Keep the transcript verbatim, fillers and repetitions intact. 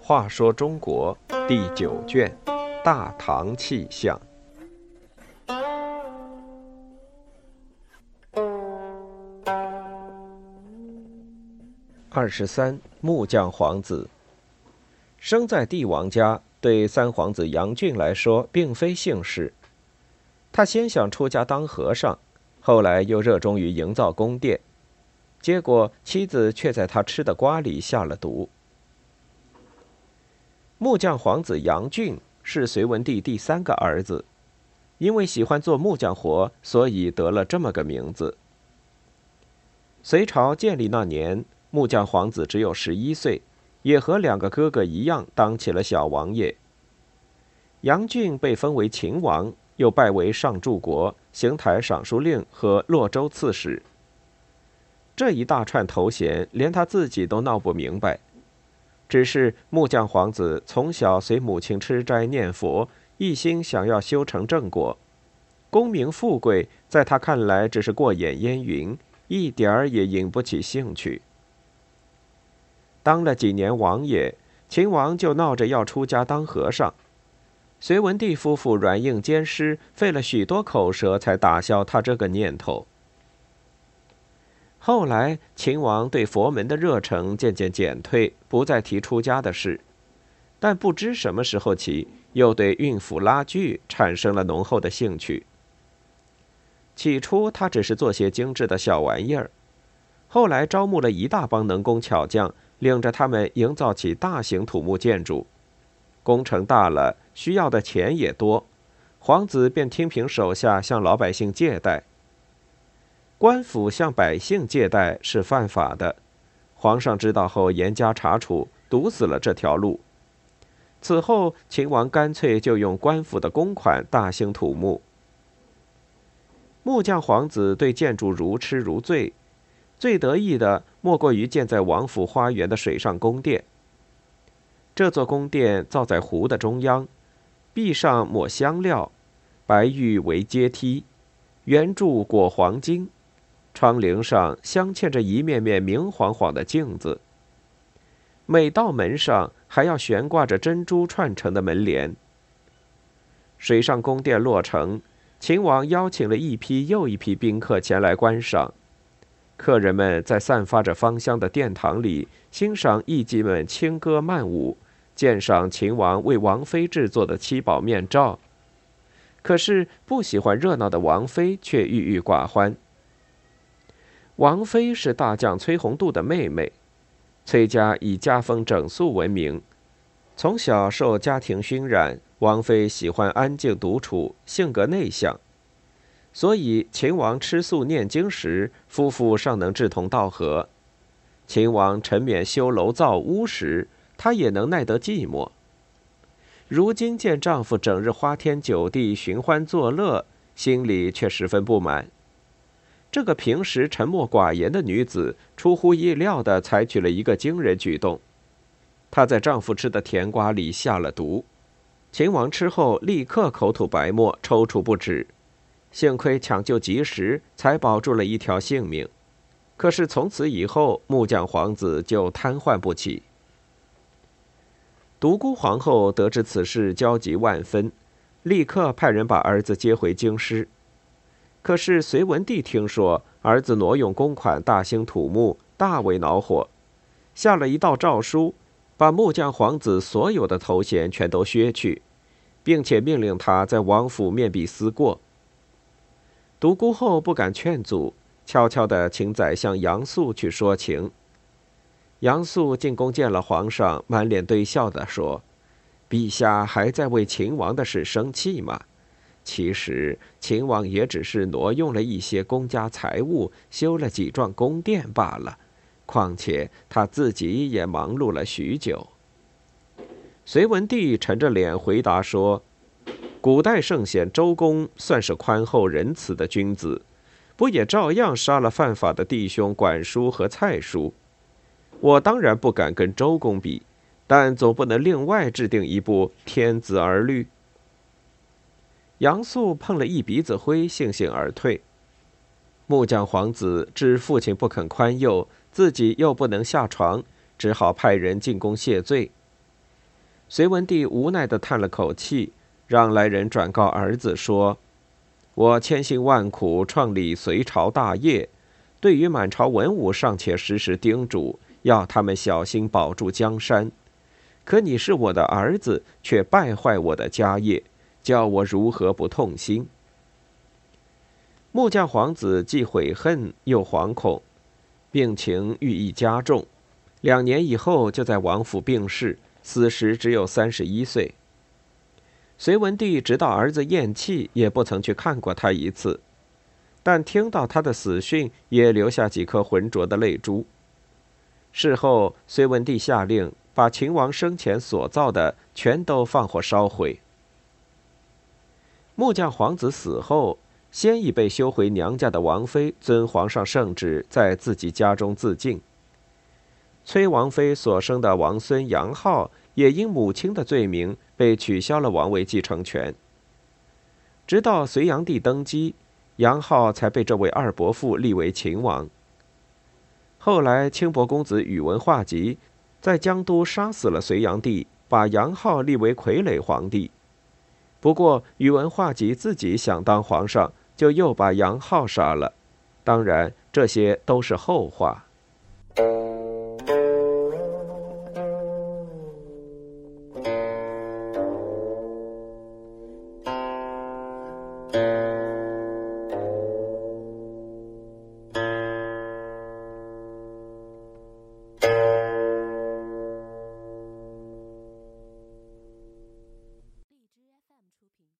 话说中国第九卷《大唐气象》。二十三，木匠皇子。生在帝王家，对三皇子杨俊来说并非幸事。他先想出家当和尚，后来又热衷于营造宫殿，结果妻子却在他吃的瓜里下了毒。木匠皇子杨俊是隋文帝第三个儿子，因为喜欢做木匠活，所以得了这么个名字。隋朝建立那年，木匠皇子只有十一岁，也和两个哥哥一样当起了小王爷。杨俊被封为秦王，又拜为上柱国、邢台尚书令和洛州刺史。这一大串头衔连他自己都闹不明白，只是木匠皇子从小随母亲吃斋念佛，一心想要修成正果，功名富贵在他看来只是过眼烟云，一点儿也引不起兴趣。当了几年王爷，秦王就闹着要出家当和尚。隋文帝夫妇软硬兼施，费了许多口舌才打消他这个念头。后来秦王对佛门的热忱渐渐减退，不再提出家的事，但不知什么时候起，又对韵府拉锯产生了浓厚的兴趣。起初他只是做些精致的小玩意儿，后来招募了一大帮能工巧匠，领着他们营造起大型土木建筑。工程大了，需要的钱也多，皇子便听凭手下向老百姓借贷。官府向百姓借贷是犯法的，皇上知道后严加查处，堵死了这条路。此后秦王干脆就用官府的公款大兴土木。木匠皇子对建筑如痴如醉，最得意的莫过于建在王府花园的水上宫殿。这座宫殿造在湖的中央，壁上抹香料，白玉为阶梯，圆柱裹黄金，窗棂上镶嵌着一面面明晃晃的镜子，每道门上还要悬挂着珍珠串成的门帘。水上宫殿落成，秦王邀请了一批又一批宾客前来观赏。客人们在散发着芳香的殿堂里欣赏艺伎们轻歌曼舞，鉴赏秦王为王妃制作的七宝面罩。可是不喜欢热闹的王妃却郁郁寡欢。王妃是大将崔洪度的妹妹，崔家以家风整肃闻名，从小受家庭熏染，王妃喜欢安静独处，性格内向。所以秦王吃素念经时，夫妇尚能志同道合；秦王沉湎修楼造屋时，他也能耐得寂寞。如今见丈夫整日花天酒地、寻欢作乐，心里却十分不满。这个平时沉默寡言的女子，出乎意料地采取了一个惊人举动，她在丈夫吃的甜瓜里下了毒。秦王吃后立刻口吐白沫，抽搐不止，幸亏抢救及时，才保住了一条性命。可是从此以后，木匠皇子就瘫痪不起。独孤皇后得知此事，焦急万分，立刻派人把儿子接回京师。可是隋文帝听说儿子挪用公款大兴土木，大为恼火，下了一道诏书，把木匠皇子所有的头衔全都削去，并且命令他在王府面壁思过。独孤后不敢劝阻，悄悄地请宰相杨素去说情。杨素进宫见了皇上，满脸堆笑地说：“陛下还在为秦王的事生气吗？其实秦王也只是挪用了一些公家财物，修了几幢宫殿罢了。况且他自己也忙碌了许久。”隋文帝沉着脸回答说：“古代圣贤周公算是宽厚仁慈的君子，不也照样杀了犯法的弟兄管叔和蔡叔？我当然不敢跟周公比，但总不能另外制定一部天子而律。”杨素碰了一鼻子灰，悻悻而退。木匠皇子知父亲不肯宽宥，自己又不能下床，只好派人进宫谢罪。隋文帝无奈地叹了口气，让来人转告儿子说：“我千辛万苦创立隋朝大业，对于满朝文武尚且时时叮嘱，要他们小心保住江山。可你是我的儿子，却败坏我的家业，叫我如何不痛心？”木匠皇子既悔恨又惶恐，病情愈益加重。两年以后，就在王府病逝，死时只有三十一岁。隋文帝直到儿子咽气，也不曾去看过他一次，但听到他的死讯，也留下几颗浑浊的泪珠。事后，隋文帝下令把秦王生前所造的全都放火烧毁。木匠皇子死后，先已被休回娘家的王妃遵皇上圣旨，在自己家中自尽。崔王妃所生的王孙杨浩也因母亲的罪名被取消了王位继承权。直到隋炀帝登基，杨浩才被这位二伯父立为秦王。后来轻薄公子宇文化及在江都杀死了隋炀帝，把杨浩立为傀儡皇帝。不过宇文化及自己想当皇上，就又把杨浩杀了。当然，这些都是后话。